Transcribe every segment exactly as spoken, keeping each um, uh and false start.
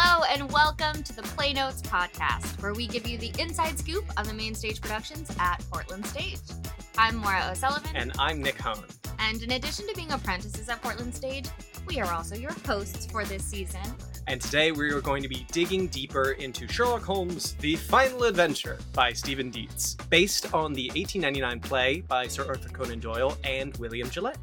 Hello and welcome to the PlayNotes podcast, where we give you the inside scoop on the main stage productions at Portland Stage. I'm Maura O'Sullivan. And I'm Nick Hohn. And in addition to being apprentices at Portland Stage, we are also your hosts for this season. And today we are going to be digging deeper into Sherlock Holmes: The Final Adventure by Stephen Dietz, based on the eighteen ninety-nine play by Sir Arthur Conan Doyle and William Gillette.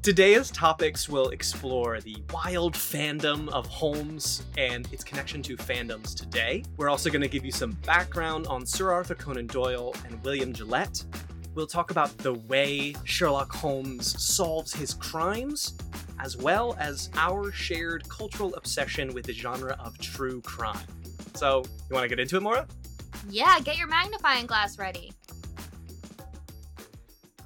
Today's topics will explore the wild fandom of Holmes and its connection to fandoms today. We're also going to give you some background on Sir Arthur Conan Doyle and William Gillette. We'll talk about the way Sherlock Holmes solves his crimes, as well as our shared cultural obsession with the genre of true crime. So, you want to get into it, Maura? Yeah, get your magnifying glass ready.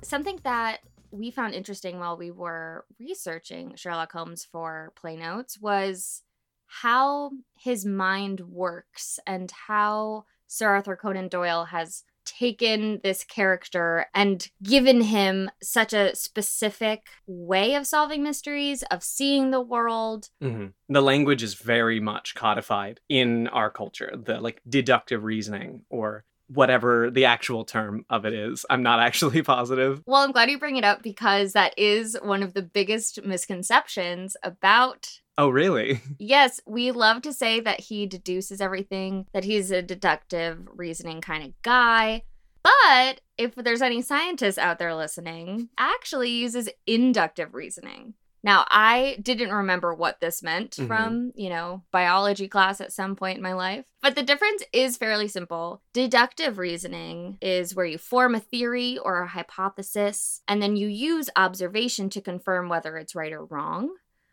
Something that we found interesting while we were researching Sherlock Holmes for PlayNotes was how his mind works and how Sir Arthur Conan Doyle has taken this character and given him such a specific way of solving mysteries, of seeing the world. Mm-hmm. The language is very much codified in our culture, the like deductive reasoning or whatever the actual term of it is. I'm not actually positive. Well, I'm glad you bring it up because that is one of the biggest misconceptions about... Oh, really? Yes. We love to say that he deduces everything, that he's a deductive reasoning kind of guy. But if there's any scientists out there listening, actually uses inductive reasoning. Now, I didn't remember what this meant mm-hmm. from, you know, biology class at some point in my life. But the difference is fairly simple. Deductive reasoning is where you form a theory or a hypothesis, and then you use observation to confirm whether it's right or wrong.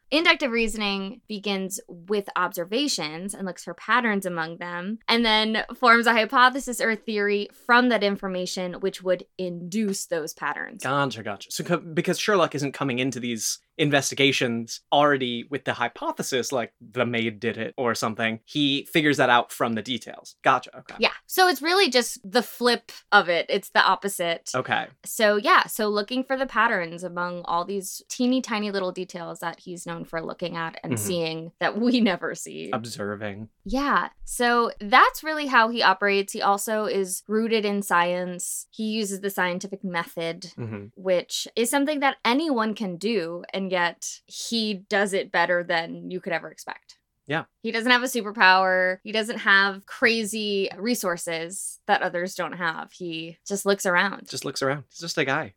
Inductive reasoning begins with observations and looks for patterns among them, and then forms a hypothesis or a theory from that information, which would induce those patterns. Gotcha, gotcha. So, because Sherlock isn't coming into these investigations already with the hypothesis, like the maid did it or something, he figures that out from the details. Gotcha. Okay. Yeah. So it's really just the flip of it. It's the opposite. Okay. So yeah. So looking for the patterns among all these teeny tiny little details that he's known for looking at and mm-hmm. seeing that we never see. Observing. Yeah. So that's really how he operates. He also is rooted in science. He uses the scientific method, mm-hmm. which is something that anyone can do, and yet he does it better than you could ever expect. Yeah. He doesn't have a superpower. He doesn't have crazy resources that others don't have. He just looks around. Just looks around. He's just a guy.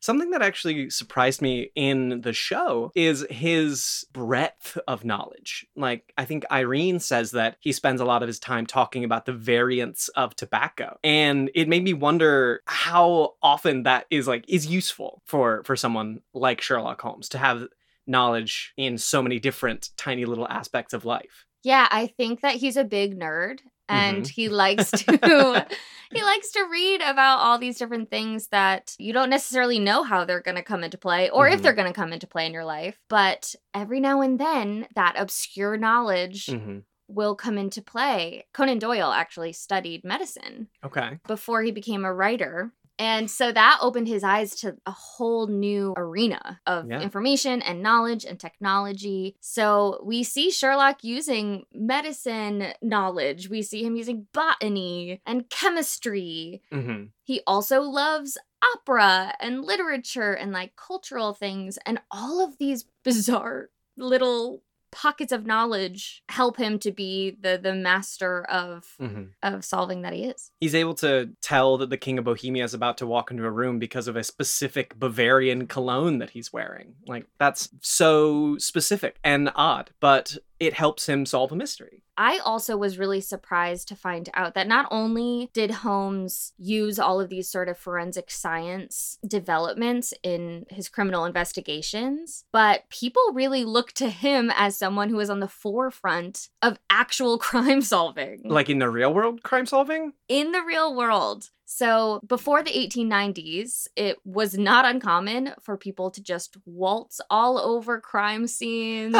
Something that actually surprised me in the show is his breadth of knowledge. Like, I think Irene says that he spends a lot of his time talking about the variants of tobacco. And it made me wonder how often that is like is useful for, for someone like Sherlock Holmes to have knowledge in so many different tiny little aspects of life. Yeah, I think that he's a big nerd. And mm-hmm. he likes to he likes to read about all these different things that you don't necessarily know how they're going to come into play or mm-hmm. if they're going to come into play in your life. But every now and then, that obscure knowledge mm-hmm. will come into play. Conan Doyle actually studied medicine okay. before he became a writer. And so that opened his eyes to a whole new arena of yeah. information and knowledge and technology. So we see Sherlock using medicine knowledge. We see him using botany and chemistry. Mm-hmm. He also loves opera and literature and like cultural things. And all of these bizarre little pockets of knowledge help him to be the the master of mm-hmm. of solving that he is. He's able to tell that the King of Bohemia is about to walk into a room because of a specific Bavarian cologne that he's wearing. Like, that's so specific and odd, but it helps him solve a mystery. I also was really surprised to find out that not only did Holmes use all of these sort of forensic science developments in his criminal investigations, but people really look to him as someone who is on the forefront of actual crime solving. Like in the real world crime solving? In the real world. So before the eighteen nineties, it was not uncommon for people to just waltz all over crime scenes,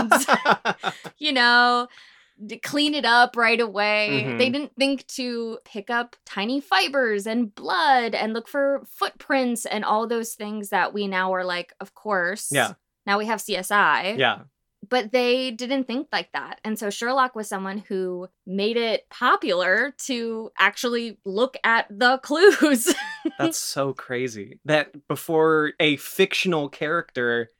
you know, to clean it up right away. Mm-hmm. They didn't think to pick up tiny fibers and blood and look for footprints and all those things that we now are like, of course. Yeah. Now we have C S I. Yeah. But they didn't think like that. And so Sherlock was someone who made it popular to actually look at the clues. That's so crazy. That before a fictional character,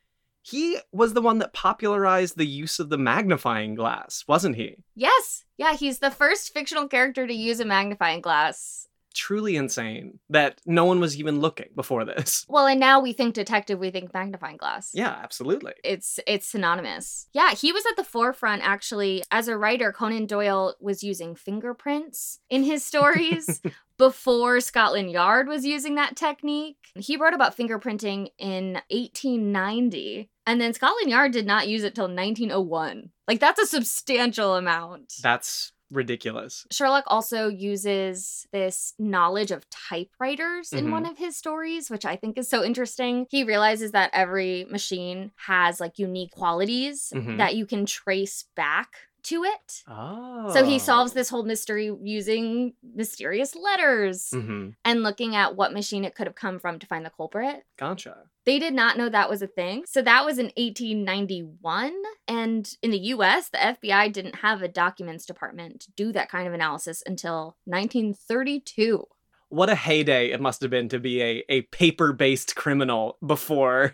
he was the one that popularized the use of the magnifying glass, wasn't he? Yes. Yeah, he's the first fictional character to use a magnifying glass. Truly insane that no one was even looking before this. Well, and now we think detective, we think magnifying glass. Yeah, absolutely. It's it's synonymous. Yeah, he was at the forefront, actually. As a writer, Conan Doyle was using fingerprints in his stories before Scotland Yard was using that technique. He wrote about fingerprinting in eighteen ninety, and then Scotland Yard did not use it till nineteen oh one. Like, that's a substantial amount. That's ridiculous. Sherlock also uses this knowledge of typewriters in mm-hmm. one of his stories, which I think is so interesting. He realizes that every machine has like unique qualities mm-hmm. that you can trace back to it. Oh. So he solves this whole mystery using mysterious letters mm-hmm. and looking at what machine it could have come from to find the culprit. Gotcha. They did not know that was a thing. So that was in eighteen ninety-one. And in the U S, the F B I didn't have a documents department to do that kind of analysis until nineteen thirty-two. What a heyday it must have been to be a, a paper-based criminal before...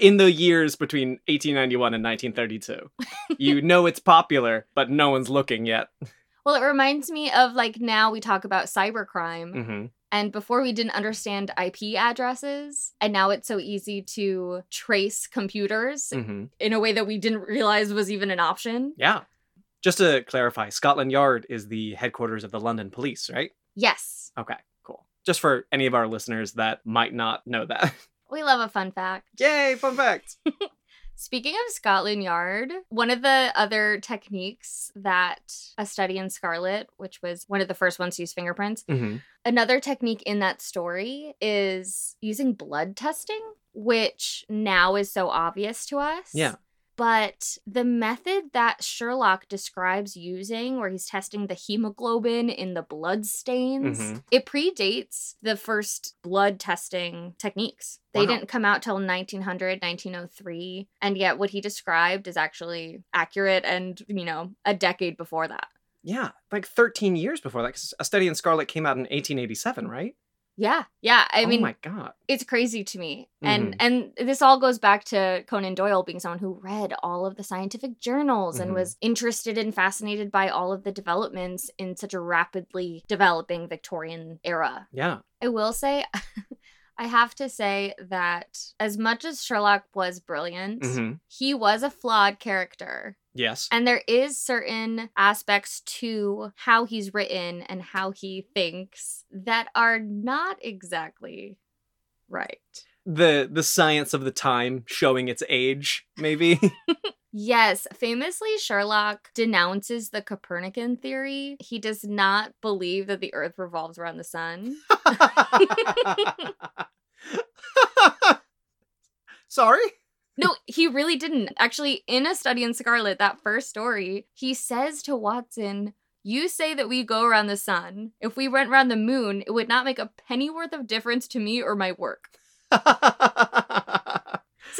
In the years between eighteen ninety-one and nineteen thirty-two. You know it's popular, but no one's looking yet. Well, it reminds me of, like, now we talk about cybercrime. Mm-hmm. And before we didn't understand I P addresses, and now it's so easy to trace computers mm-hmm. in a way that we didn't realize was even an option. Yeah. Just to clarify, Scotland Yard is the headquarters of the London police, right? Yes. Okay, cool. Just for any of our listeners that might not know that. We love a fun fact. Yay, fun fact. Speaking of Scotland Yard, one of the other techniques that A Study in Scarlet, which was one of the first ones to use fingerprints, mm-hmm. another technique in that story is using blood testing, which now is so obvious to us. Yeah. But the method that Sherlock describes using, where he's testing the hemoglobin in the blood stains, mm-hmm. it predates the first blood testing techniques. They wow. didn't come out till nineteen hundred, nineteen oh three. And yet what he described is actually accurate and, you know, a decade before that. Yeah, like thirteen years before that, because A Study in Scarlet came out in eighteen eighty-seven, right? Yeah, yeah. I mean, oh my God. It's crazy to me. Mm-hmm. And and this all goes back to Conan Doyle being someone who read all of the scientific journals mm-hmm. and was interested and fascinated by all of the developments in such a rapidly developing Victorian era. Yeah. I will say, I have to say that as much as Sherlock was brilliant, mm-hmm. he was a flawed character. Yes. And there is certain aspects to how he's written and how he thinks that are not exactly right. The the science of the time showing its age, maybe. Yes. Famously, Sherlock denounces the Copernican theory. He does not believe that the Earth revolves around the sun. Sorry? No, he really didn't. Actually, in A Study in Scarlet, that first story, he says to Watson, you say that we go around the sun. If we went around the moon, it would not make a penny worth of difference to me or my work. So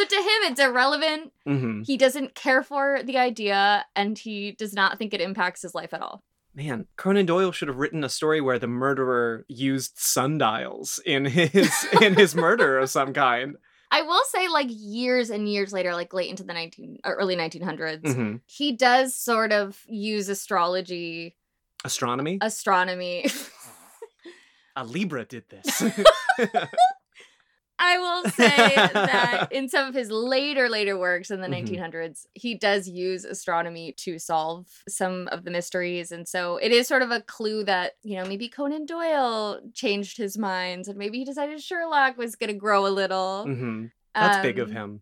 to him, it's irrelevant. Mm-hmm. He doesn't care for the idea, and he does not think it impacts his life at all. Man, Conan Doyle should have written a story where the murderer used sundials in his in his murder of some kind. I will say, like, years and years later, like late into the nineteen or early nineteen hundreds, mm-hmm. he does sort of use astrology. Astronomy? Astronomy. A Libra did this. I will say that in some of his later, later works in the mm-hmm. nineteen hundreds, he does use astronomy to solve some of the mysteries. And so it is sort of a clue that, you know, maybe Conan Doyle changed his minds and maybe he decided Sherlock was going to grow a little. Mm-hmm. That's um, big of him.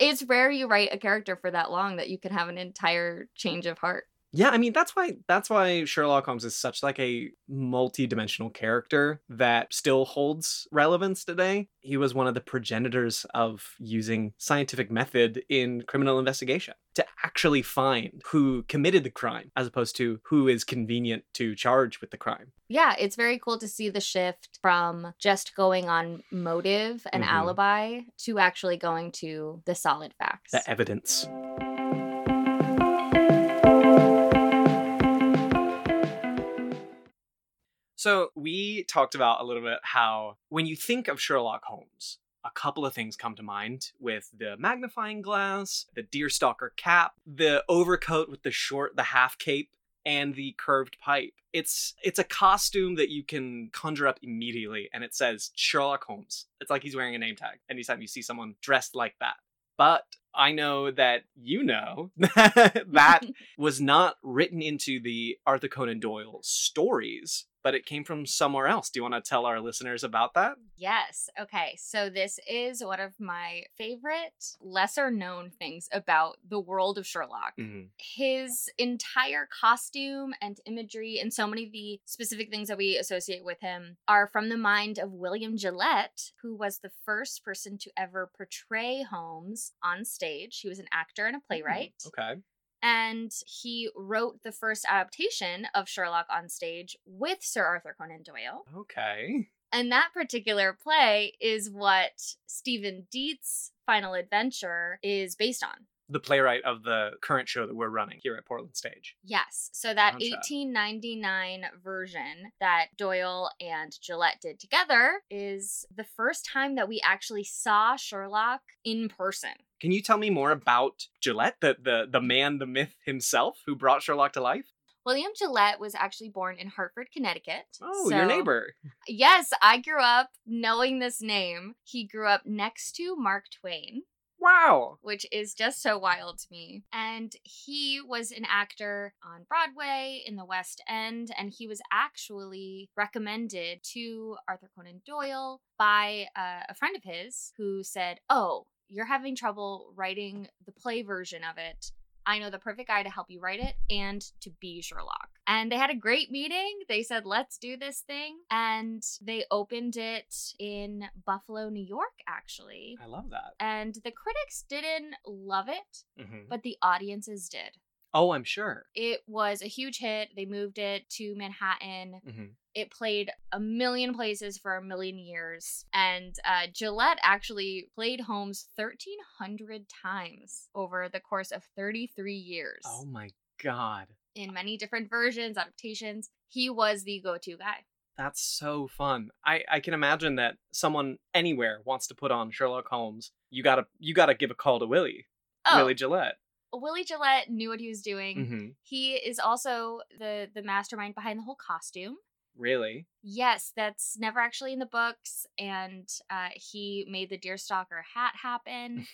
It's rare you write a character for that long that you can have an entire change of heart. Yeah, I mean, that's why that's why Sherlock Holmes is such like a multi-dimensional character that still holds relevance today. He was one of the progenitors of using scientific method in criminal investigation to actually find who committed the crime as opposed to who is convenient to charge with the crime. Yeah, it's very cool to see the shift from just going on motive and mm-hmm. alibi to actually going to the solid facts. The evidence. So we talked about a little bit how when you think of Sherlock Holmes, a couple of things come to mind with the magnifying glass, the deerstalker cap, the overcoat with the short, the half cape, and the curved pipe. It's it's a costume that you can conjure up immediately, and it says Sherlock Holmes. It's like he's wearing a name tag anytime you see someone dressed like that. But I know that you know that was not written into the Arthur Conan Doyle stories, but it came from somewhere else. Do you want to tell our listeners about that? Yes. Okay. So this is one of my favorite lesser known things about the world of Sherlock. Mm-hmm. His entire costume and imagery and so many of the specific things that we associate with him are from the mind of William Gillette, who was the first person to ever portray Holmes on stage. He was an actor and a playwright. Mm-hmm. Okay. And he wrote the first adaptation of Sherlock on stage with Sir Arthur Conan Doyle. Okay. And that particular play is what Stephen Dietz' Final Adventure is based on. The playwright of the current show that we're running here at Portland Stage. Yes. So that gotcha. eighteen ninety-nine version that Doyle and Gillette did together is the first time that we actually saw Sherlock in person. Can you tell me more about Gillette, the, the, the man, the myth himself who brought Sherlock to life? William Gillette was actually born in Hartford, Connecticut. Oh, so, your neighbor. Yes, I grew up knowing this name. He grew up next to Mark Twain. Wow. Which is just so wild to me. And he was an actor on Broadway in the West End, and he was actually recommended to Arthur Conan Doyle by uh, a friend of his who said, oh, you're having trouble writing the play version of it. I know the perfect guy to help you write it and to be Sherlock. And they had a great meeting. They said, let's do this thing. And they opened it in Buffalo, New York, actually. I love that. And the critics didn't love it, mm-hmm. but the audiences did. Oh, I'm sure. It was a huge hit. They moved it to Manhattan. Mm-hmm. It played a million places for a million years. And uh, Gillette actually played Holmes thirteen hundred times over the course of thirty-three years. Oh, my God. In many different versions, adaptations. He was the go-to guy. That's so fun. I, I can imagine that someone anywhere wants to put on Sherlock Holmes. You gotta, you gotta give a call to Willie. Oh. Willie Gillette. Willie Gillette knew what he was doing. Mm-hmm. He is also the, the mastermind behind the whole costume. Really? Yes, that's never actually in the books. And uh, he made the deerstalker hat happen.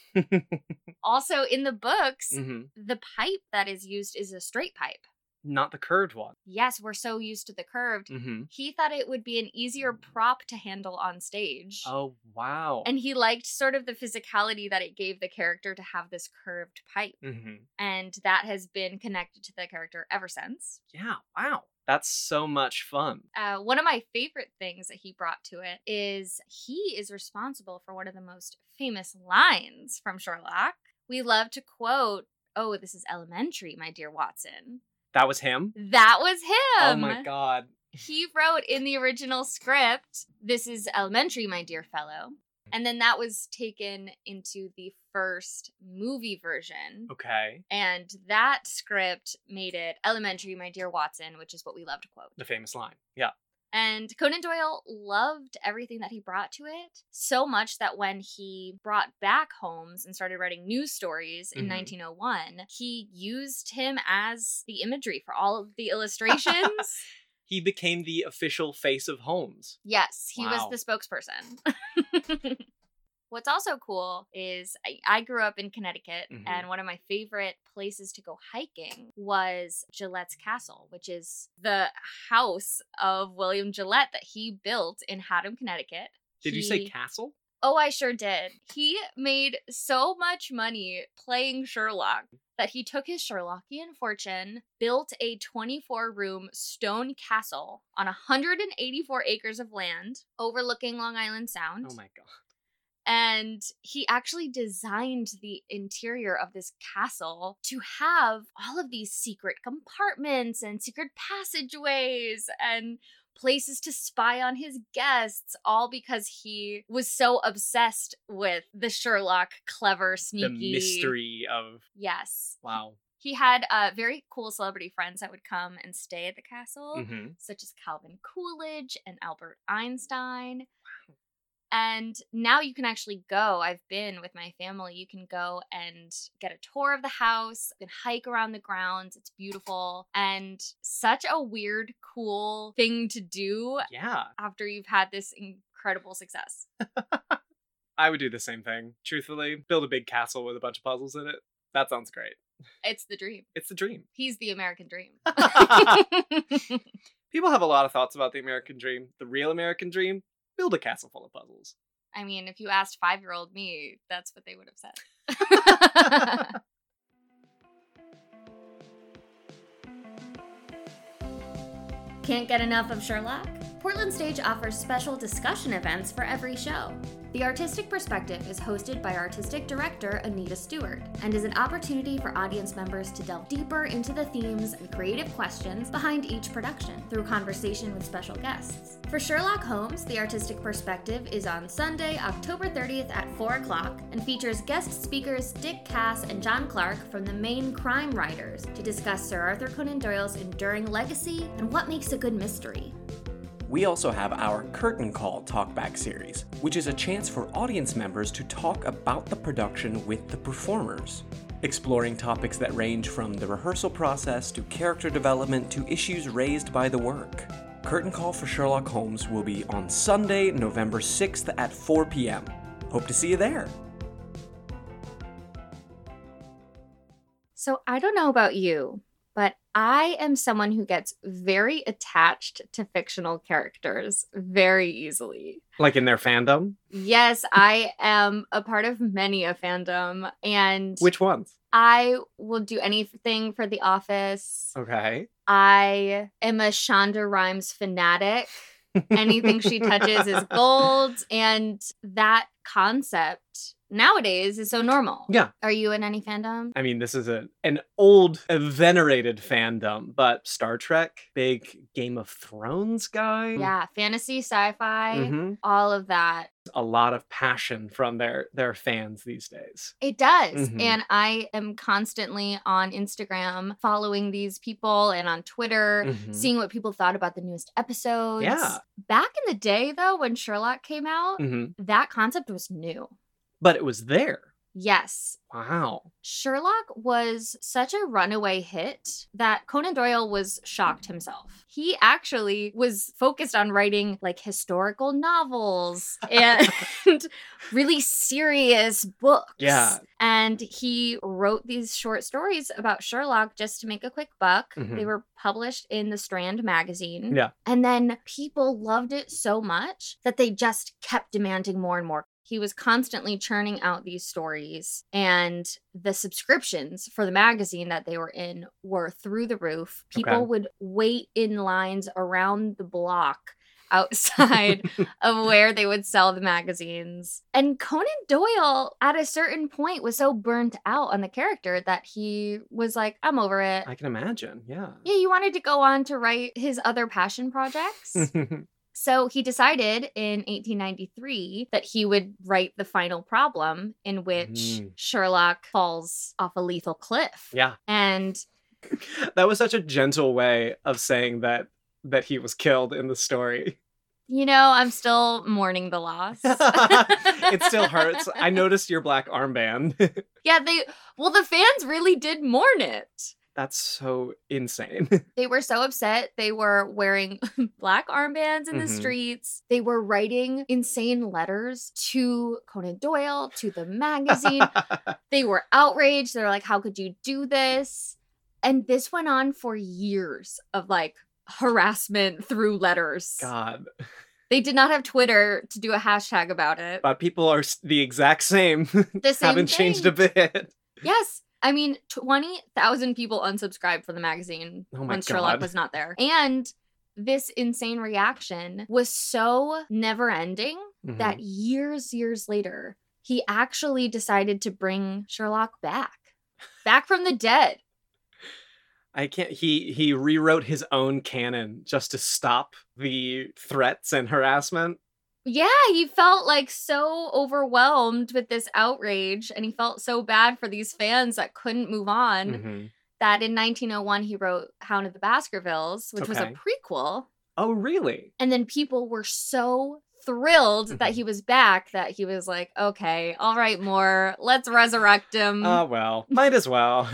Also, in the books, mm-hmm. the pipe that is used is a straight pipe. Not the curved one. Yes, we're so used to the curved. Mm-hmm. He thought it would be an easier prop to handle on stage. Oh, wow. And he liked sort of the physicality that it gave the character to have this curved pipe. Mm-hmm. And that has been connected to the character ever since. Yeah, wow. That's so much fun. Uh, one of my favorite things that he brought to it is he is responsible for one of the most famous lines from Sherlock. We love to quote, oh, this is elementary, my dear Watson. That was him? That was him. Oh, my God. He wrote in the original script, this is elementary, my dear fellow. And then that was taken into the first movie version. Okay. And that script made it elementary, my dear Watson, which is what we love to quote. The famous line. Yeah. And Conan Doyle loved everything that he brought to it so much that when he brought back Holmes and started writing news stories in mm-hmm. nineteen oh one, he used him as the imagery for all of the illustrations. He became the official face of Holmes. Yes, he wow. was the spokesperson. What's also cool is I, I grew up in Connecticut, mm-hmm. and one of my favorite places to go hiking was Gillette's Castle, which is the house of William Gillette that he built in Haddam, Connecticut. Did he, you say castle? Oh, I sure did. He made so much money playing Sherlock that he took his Sherlockian fortune, built a twenty-four room stone castle on one hundred eighty-four acres of land overlooking Long Island Sound. Oh my God. And he actually designed the interior of this castle to have all of these secret compartments and secret passageways and places to spy on his guests, all because he was so obsessed with the Sherlock, clever, sneaky... The mystery of... Yes. Wow. He had uh, very cool celebrity friends that would come and stay at the castle, mm-hmm. such as Calvin Coolidge and Albert Einstein. Wow. And now you can actually go. I've been with my family. You can go and get a tour of the house and hike around the grounds. It's beautiful and such a weird, cool thing to do. Yeah. After you've had this incredible success. I would do the same thing. Truthfully, build a big castle with a bunch of puzzles in it. That sounds great. It's the dream. It's the dream. He's the American dream. People have a lot of thoughts about the American dream. The real American dream. Build a castle full of puzzles. I mean, if you asked five-year-old me, that's what they would have said. Can't get enough of Sherlock? Portland Stage offers special discussion events for every show. The Artistic Perspective is hosted by artistic director Anita Stewart and is an opportunity for audience members to delve deeper into the themes and creative questions behind each production through conversation with special guests. For Sherlock Holmes, The Artistic Perspective is on Sunday, October thirtieth at four o'clock and features guest speakers Dick Cass and John Clark from the Maine Crime Writers to discuss Sir Arthur Conan Doyle's enduring legacy and what makes a good mystery. We also have our Curtain Call Talkback series, which is a chance for audience members to talk about the production with the performers, exploring topics that range from the rehearsal process to character development to issues raised by the work. Curtain Call for Sherlock Holmes will be on Sunday, November sixth at four p.m. Hope to see you there. So I don't know about you, but I am someone who gets very attached to fictional characters very easily. Like in their fandom? Yes, I am a part of many a fandom. And which ones? I will do anything for The Office. Okay. I am a Shonda Rhimes fanatic. Anything she touches is gold. And that concept nowadays is so normal. Yeah. Are you in any fandom? I mean, this is a, an old, a venerated fandom, but Star Trek, big Game of Thrones guy. Yeah, fantasy, sci-fi, mm-hmm. all of that. A lot of passion from their, their fans these days. It does. Mm-hmm. And I am constantly on Instagram following these people and on Twitter, mm-hmm. seeing what people thought about the newest episodes. Yeah. Back in the day, though, when Sherlock came out, mm-hmm. that concept was new. But it was there. Yes. Wow. Sherlock was such a runaway hit that Conan Doyle was shocked himself. He actually was focused on writing like historical novels and really serious books. Yeah. And he wrote these short stories about Sherlock just to make a quick buck. Mm-hmm. They were published in the Strand Magazine. Yeah. And then people loved it so much that they just kept demanding more and more. He was constantly churning out these stories, and the subscriptions for the magazine that they were in were through the roof. People okay. would wait in lines around the block outside of where they would sell the magazines. And Conan Doyle, at a certain point, was so burnt out on the character that he was like, I'm over it. I can imagine, yeah. Yeah, he wanted to go on to write his other passion projects. So he decided in eighteen ninety-three that he would write The Final Problem, in which mm. Sherlock falls off a lethal cliff. Yeah. And that was such a gentle way of saying that that he was killed in the story. You know, I'm still mourning the loss. It still hurts. I noticed your black armband. Yeah, they well, the fans really did mourn it. That's so insane. They were so upset. They were wearing black armbands in mm-hmm. the streets. They were writing insane letters to Conan Doyle, to the magazine. They were outraged. They're like, how could you do this? And this went on for years of like harassment through letters. God. They did not have Twitter to do a hashtag about it. But people are the exact same. The same Haven't thing. Changed a bit. Yes. I mean, twenty thousand people unsubscribed from the magazine oh when Sherlock God. was not there. And this insane reaction was so never-ending mm-hmm. that years, years later, he actually decided to bring Sherlock back. Back from the dead. I can't. He he rewrote his own canon just to stop the threats and harassment. Yeah, he felt like so overwhelmed with this outrage, and he felt so bad for these fans that couldn't move on. Mm-hmm. That in nineteen oh one he wrote Hound of the Baskervilles, which okay. was a prequel. Oh, really? And then people were so thrilled mm-hmm. that he was back that he was like, "Okay, all right, more. Let's resurrect him." Oh well, might as well.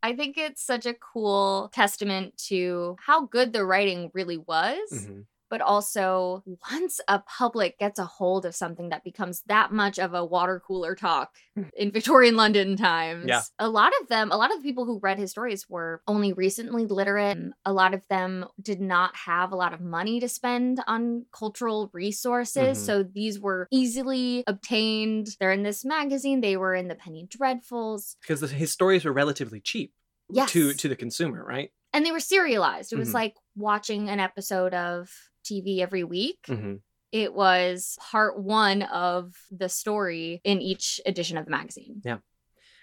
I think it's such a cool testament to how good the writing really was, mm-hmm. but also once a public gets a hold of something that becomes that much of a water cooler talk in Victorian London times, yeah. a lot of them, a lot of the people who read his stories were only recently literate. A lot of them did not have a lot of money to spend on cultural resources. Mm-hmm. So these were easily obtained. They're in this magazine. They were in the Penny Dreadfuls. Because the, his stories were relatively cheap yes. to, to the consumer, right? And they were serialized. It mm-hmm. was like watching an episode of T V every week. Mm-hmm. It was part one of the story in each edition of the magazine. Yeah.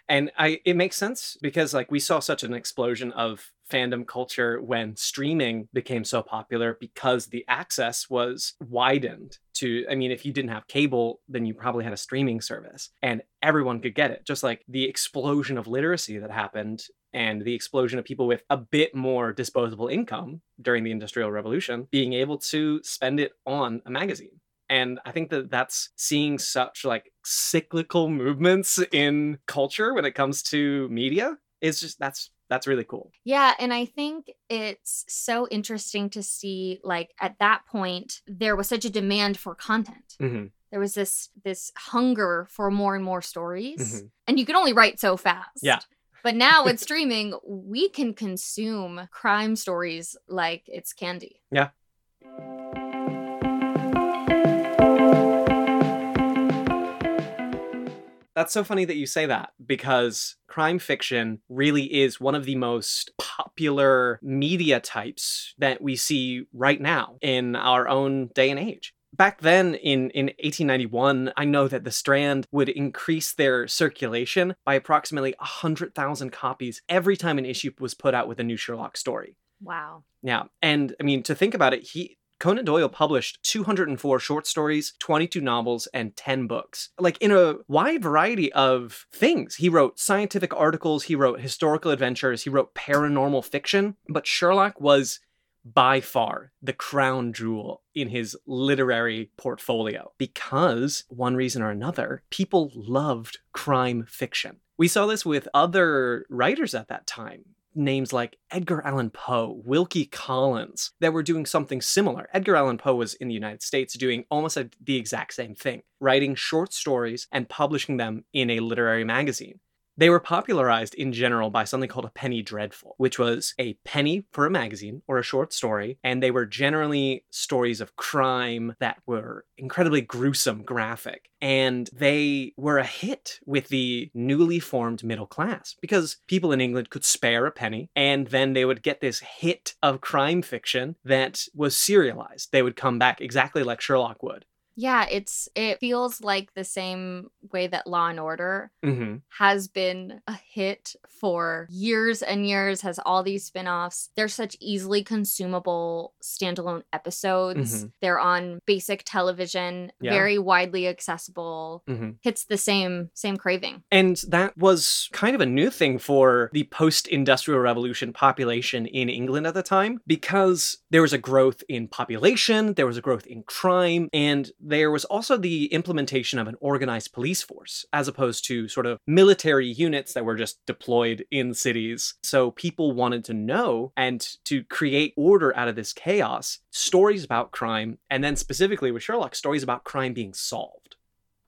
And I it makes sense because like we saw such an explosion of fandom culture when streaming became so popular because the access was widened to, I mean, if you didn't have cable, then you probably had a streaming service and everyone could get it. Just like the explosion of literacy that happened and the explosion of people with a bit more disposable income during the Industrial Revolution being able to spend it on a magazine. And I think that that's seeing such like cyclical movements in culture when it comes to media is just that's that's really cool. Yeah. And I think it's so interesting to see, like, at that point, there was such a demand for content. Mm-hmm. There was this this hunger for more and more stories. Mm-hmm. And you could only write so fast. Yeah. But now with streaming, we can consume crime stories like it's candy. Yeah. That's so funny that you say that, because crime fiction really is one of the most popular media types that we see right now in our own day and age. Back then in, in eighteen ninety-one, I know that the Strand would increase their circulation by approximately one hundred thousand copies every time an issue was put out with a new Sherlock story. Wow. Yeah. And I mean, to think about it, he... Conan Doyle published two hundred four short stories, twenty-two novels, and ten books. Like, in a wide variety of things. He wrote scientific articles, he wrote historical adventures, he wrote paranormal fiction. But Sherlock was by far the crown jewel in his literary portfolio. Because, one reason or another, people loved crime fiction. We saw this with other writers at that time. Names like Edgar Allan Poe, Wilkie Collins, that were doing something similar. Edgar Allan Poe was in the United States doing almost a, the exact same thing, writing short stories and publishing them in a literary magazine. They were popularized in general by something called a penny dreadful, which was a penny for a magazine or a short story, and they were generally stories of crime that were incredibly gruesome, graphic, and they were a hit with the newly formed middle class because people in England could spare a penny, and then they would get this hit of crime fiction that was serialized. They would come back exactly like Sherlock would. Yeah, it's it feels like the same way that Law and Order mm-hmm. has been a hit for years and years, has all these spinoffs. They're such easily consumable standalone episodes. Mm-hmm. They're on basic television, yeah. very widely accessible. Mm-hmm. Hits the same same craving. And that was kind of a new thing for the post-Industrial Revolution population in England at the time, because there was a growth in population, there was a growth in crime, and there was also the implementation of an organized police force, as opposed to sort of military units that were just deployed in cities. So people wanted to know and to create order out of this chaos, stories about crime, and then specifically with Sherlock, stories about crime being solved.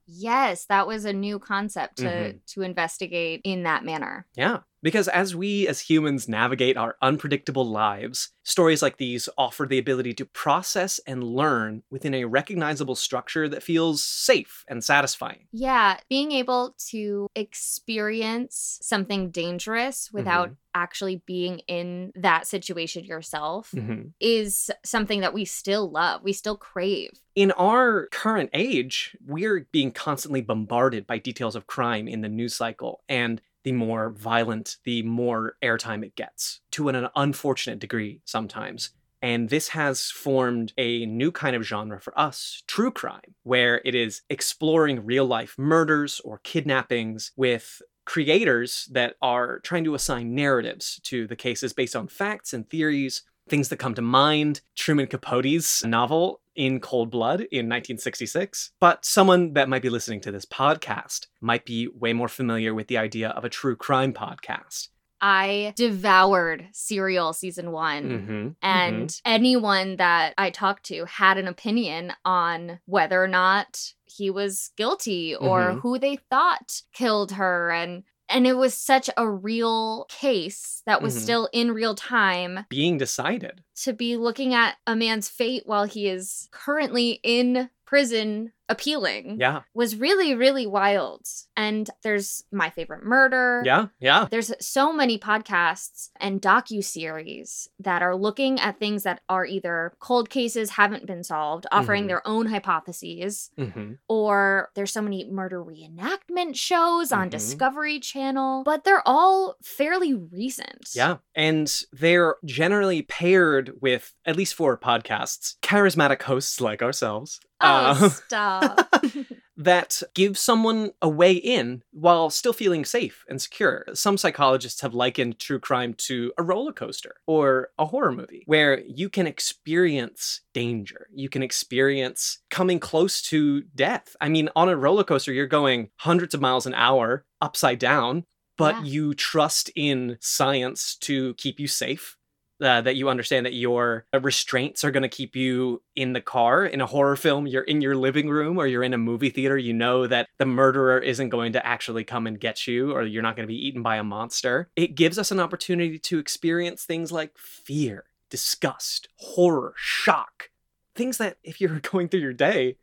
Yes, that was a new concept to, mm-hmm. to investigate in that manner. Yeah. Because as we as humans navigate our unpredictable lives, stories like these offer the ability to process and learn within a recognizable structure that feels safe and satisfying. Yeah, being able to experience something dangerous without mm-hmm. actually being in that situation yourself mm-hmm. is something that we still love, we still crave. In our current age, we're being constantly bombarded by details of crime in the news cycle, and the more violent, the more airtime it gets, to an unfortunate degree sometimes. And this has formed a new kind of genre for us, true crime, where it is exploring real-life murders or kidnappings with creators that are trying to assign narratives to the cases based on facts and theories, things that come to mind. Truman Capote's novel, In Cold Blood, in nineteen sixty-six. But someone that might be listening to this podcast might be way more familiar with the idea of a true crime podcast. I devoured Serial season one, mm-hmm. and mm-hmm. anyone that I talked to had an opinion on whether or not he was guilty or mm-hmm. who they thought killed her. And And it was such a real case that was mm-hmm. still in real time. Being decided. To be looking at a man's fate while he is currently in prison appealing. Yeah. Was really, really wild. And there's My Favorite Murder. Yeah, yeah. There's so many podcasts and docuseries that are looking at things that are either cold cases, haven't been solved, offering mm-hmm. their own hypotheses, mm-hmm. or there's so many murder reenactment shows on mm-hmm. Discovery Channel, but they're all fairly recent. Yeah, and they're generally paired with, at least for podcasts, charismatic hosts like ourselves. Oh, um, stop. That gives someone a way in while still feeling safe and secure. Some psychologists have likened true crime to a roller coaster or a horror movie where you can experience danger. You can experience coming close to death. I mean, on a roller coaster, you're going hundreds of miles an hour upside down, but yeah. you trust in science to keep you safe. Uh, that you understand that your restraints are going to keep you in the car. In a horror film, you're in your living room or you're in a movie theater. You know that the murderer isn't going to actually come and get you, or you're not going to be eaten by a monster. It gives us an opportunity to experience things like fear, disgust, horror, shock. Things that if you're going through your day,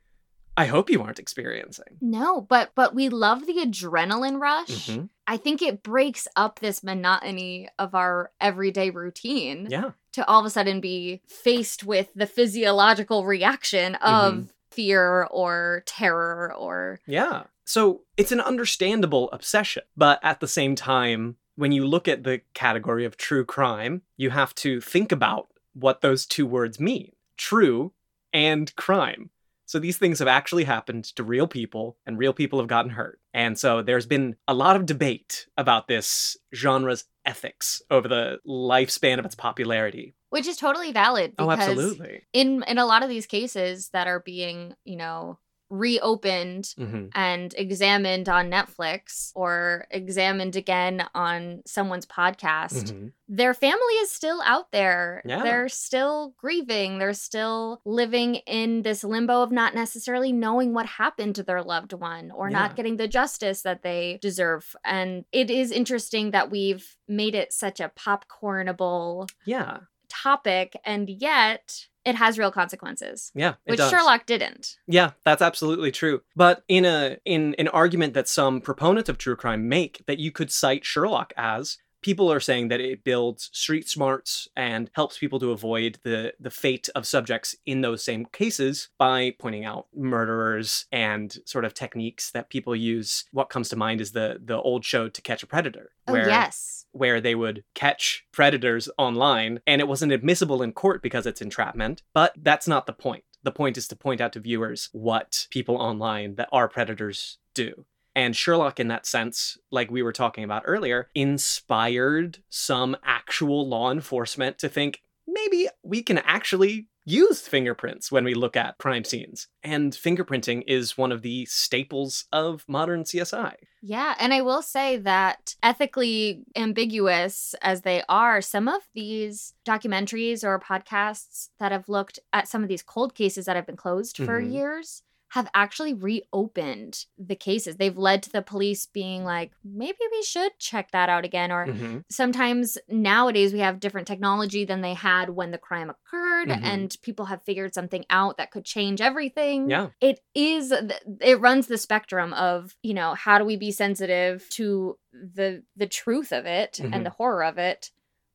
I hope you aren't experiencing. No, but but we love the adrenaline rush. Mm-hmm. I think it breaks up this monotony of our everyday routine. Yeah. To all of a sudden be faced with the physiological reaction of mm-hmm. fear or terror or... Yeah. So it's an understandable obsession. But at the same time, when you look at the category of true crime, you have to think about what those two words mean. True and crime. So these things have actually happened to real people, and real people have gotten hurt. And so there's been a lot of debate about this genre's ethics over the lifespan of its popularity. Which is totally valid. Because oh, absolutely. In, in a lot of these cases that are being, you know, reopened mm-hmm. and examined on Netflix or examined again on someone's podcast, mm-hmm. their family is still out there. Yeah. They're still grieving. They're still living in this limbo of not necessarily knowing what happened to their loved one or yeah. not getting the justice that they deserve. And it is interesting that we've made it such a popcornable yeah. topic, and yet... it has real consequences. Yeah, it does. Which Sherlock didn't. Yeah, that's absolutely true. But in a in an argument that some proponents of true crime make that you could cite Sherlock as, people are saying that it builds street smarts and helps people to avoid the, the fate of subjects in those same cases by pointing out murderers and sort of techniques that people use. What comes to mind is the the old show To Catch a Predator. Where, oh, yes. Where they would catch predators online, and it wasn't admissible in court because it's entrapment. But that's not the point. The point is to point out to viewers what people online that are predators do. And Sherlock, in that sense, like we were talking about earlier, inspired some actual law enforcement to think, maybe we can actually use fingerprints when we look at crime scenes. And fingerprinting is one of the staples of modern C S I. Yeah, and I will say that ethically ambiguous as they are, some of these documentaries or podcasts that have looked at some of these cold cases that have been closed mm-hmm. for years... have actually reopened the cases. They've led to the police being like, maybe we should check that out again. Or mm-hmm. sometimes nowadays we have different technology than they had when the crime occurred, mm-hmm. and people have figured something out that could change everything. Yeah. It is, it runs the spectrum of, you know, how do we be sensitive to the the truth of it mm-hmm. and the horror of it?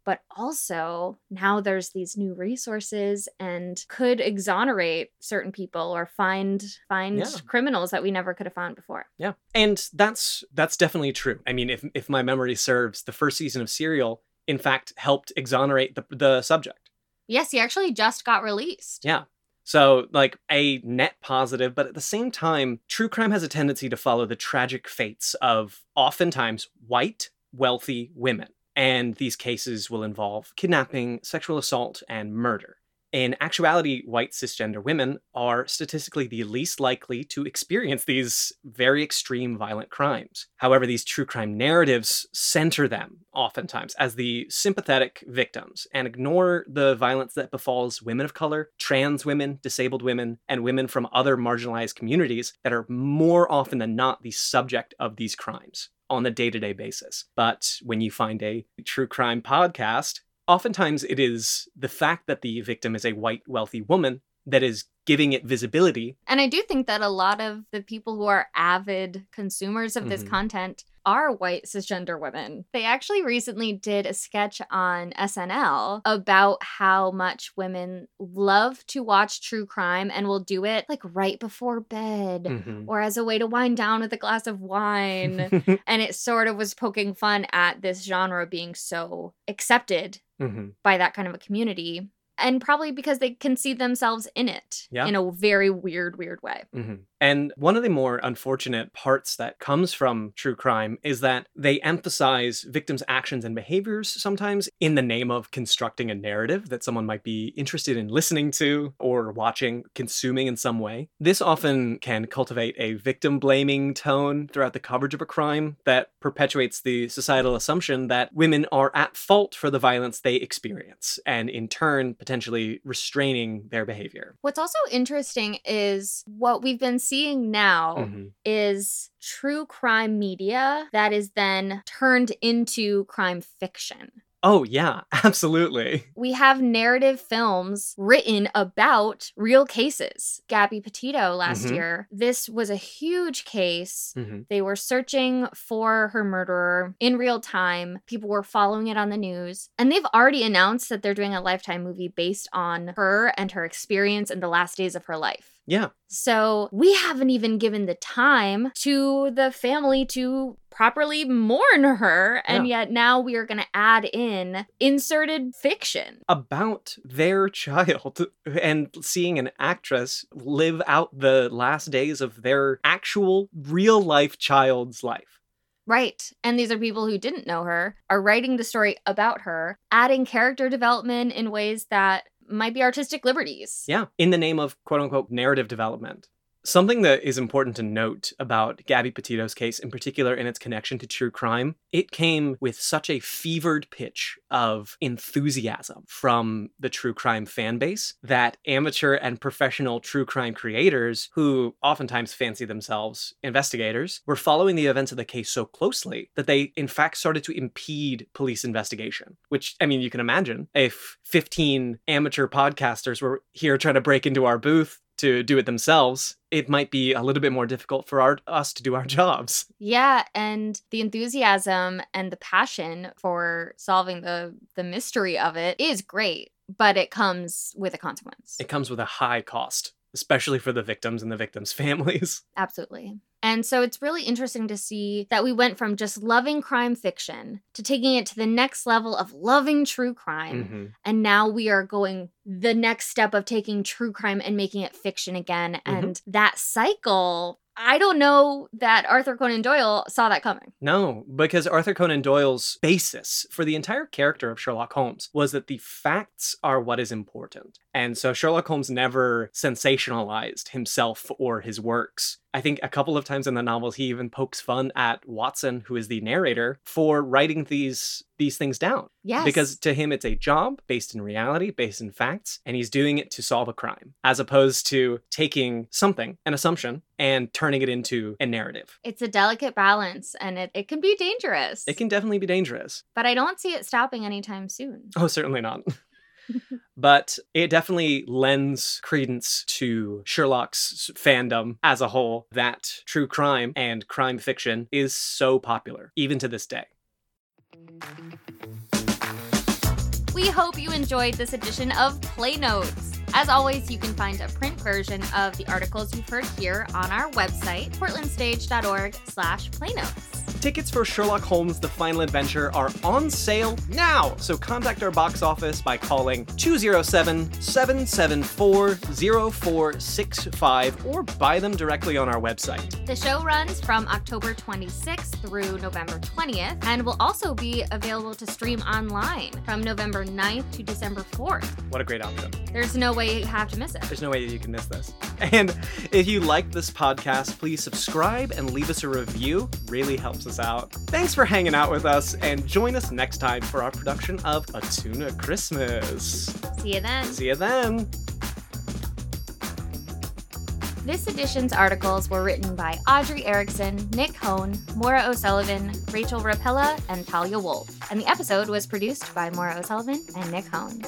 But also now there's these new resources and could exonerate certain people or find find yeah. criminals that we never could have found before. Yeah. And that's that's definitely true. I mean, if if my memory serves, the first season of Serial, in fact, helped exonerate the the subject. Yes, he actually just got released. Yeah. So, like, a net positive, but at the same time, true crime has a tendency to follow the tragic fates of oftentimes white, wealthy women. And these cases will involve kidnapping, sexual assault, and murder. In actuality, white cisgender women are statistically the least likely to experience these very extreme violent crimes. However, these true crime narratives center them, oftentimes, as the sympathetic victims and ignore the violence that befalls women of color, trans women, disabled women, and women from other marginalized communities that are more often than not the subject of these crimes on a day-to-day basis. But when you find a true crime podcast, oftentimes it is the fact that the victim is a white, wealthy woman that is giving it visibility. And I do think that a lot of the people who are avid consumers of mm-hmm. this content are white cisgender women. They actually recently did a sketch on S N L about how much women love to watch true crime and will do it like right before bed mm-hmm. or as a way to wind down with a glass of wine. And it sort of was poking fun at this genre being so accepted mm-hmm. by that kind of a community. And probably because they can see themselves in it yeah. in a very weird, weird way. Mm-hmm. And one of the more unfortunate parts that comes from true crime is that they emphasize victims' actions and behaviors sometimes in the name of constructing a narrative that someone might be interested in listening to or watching, consuming in some way. This often can cultivate a victim-blaming tone throughout the coverage of a crime that perpetuates the societal assumption that women are at fault for the violence they experience, and in turn, potentially restraining their behavior. What's also interesting is what we've been seeing now mm-hmm. is true crime media that is then turned into crime fiction. Oh, yeah, absolutely. We have narrative films written about real cases. Gabby Petito last mm-hmm. year, this was a huge case. Mm-hmm. They were searching for her murderer in real time. People were following it on the news. And they've already announced that they're doing a Lifetime movie based on her and her experience in the last days of her life. Yeah. So we haven't even given the time to the family to properly mourn her. And yeah. yet now we are going to add in inserted fiction about their child and seeing an actress live out the last days of their actual real life child's life. Right. And these are people who didn't know her, are writing the story about her, adding character development in ways that might be artistic liberties. Yeah. In the name of quote unquote narrative development. Something that is important to note about Gabby Petito's case in particular and its connection to true crime, it came with such a fevered pitch of enthusiasm from the true crime fan base that amateur and professional true crime creators, who oftentimes fancy themselves investigators, were following the events of the case so closely that they in fact started to impede police investigation. Which, I mean, you can imagine if fifteen amateur podcasters were here trying to break into our booth to do it themselves, it might be a little bit more difficult for our, us to do our jobs. Yeah, and the enthusiasm and the passion for solving the, the mystery of it is great, but it comes with a consequence. It comes with a high cost, especially for the victims and the victims' families. Absolutely. And so it's really interesting to see that we went from just loving crime fiction to taking it to the next level of loving true crime. Mm-hmm. And now we are going the next step of taking true crime and making it fiction again. Mm-hmm. And that cycle, I don't know that Arthur Conan Doyle saw that coming. No, because Arthur Conan Doyle's basis for the entire character of Sherlock Holmes was that the facts are what is important. And so Sherlock Holmes never sensationalized himself or his works. I think a couple of times in the novels, he even pokes fun at Watson, who is the narrator, for writing these these things down. Yes. Because to him, it's a job based in reality, based in facts, and he's doing it to solve a crime, as opposed to taking something, an assumption, and turning it into a narrative. It's a delicate balance, and it, it can be dangerous. It can definitely be dangerous. But I don't see it stopping anytime soon. Oh, certainly not. But it definitely lends credence to Sherlock's fandom as a whole that true crime and crime fiction is so popular, even to this day. We hope you enjoyed this edition of PlayNotes. As always, you can find a print version of the articles you've heard here on our website, portlandstage.org slash playnotes. Tickets for Sherlock Holmes: The Final Adventure are on sale now, so contact our box office by calling two zero seven, seven seven four, zero four six five or buy them directly on our website. The show runs from October twenty-sixth through November twentieth and will also be available to stream online from November ninth to December fourth. What a great option. There's no way you have to miss it. There's no way you can miss this. And if you like this podcast, please subscribe and leave us a review. Really helps us out. Thanks for hanging out with us, and join us next time for our production of A Tuna Christmas. See you then. See you then. This edition's articles were written by Audrey Erickson, Nick Hohn, Maura O'Sullivan, Rachel Rapella, and Talia Wolfe. And the episode was produced by Maura O'Sullivan and Nick Hohn.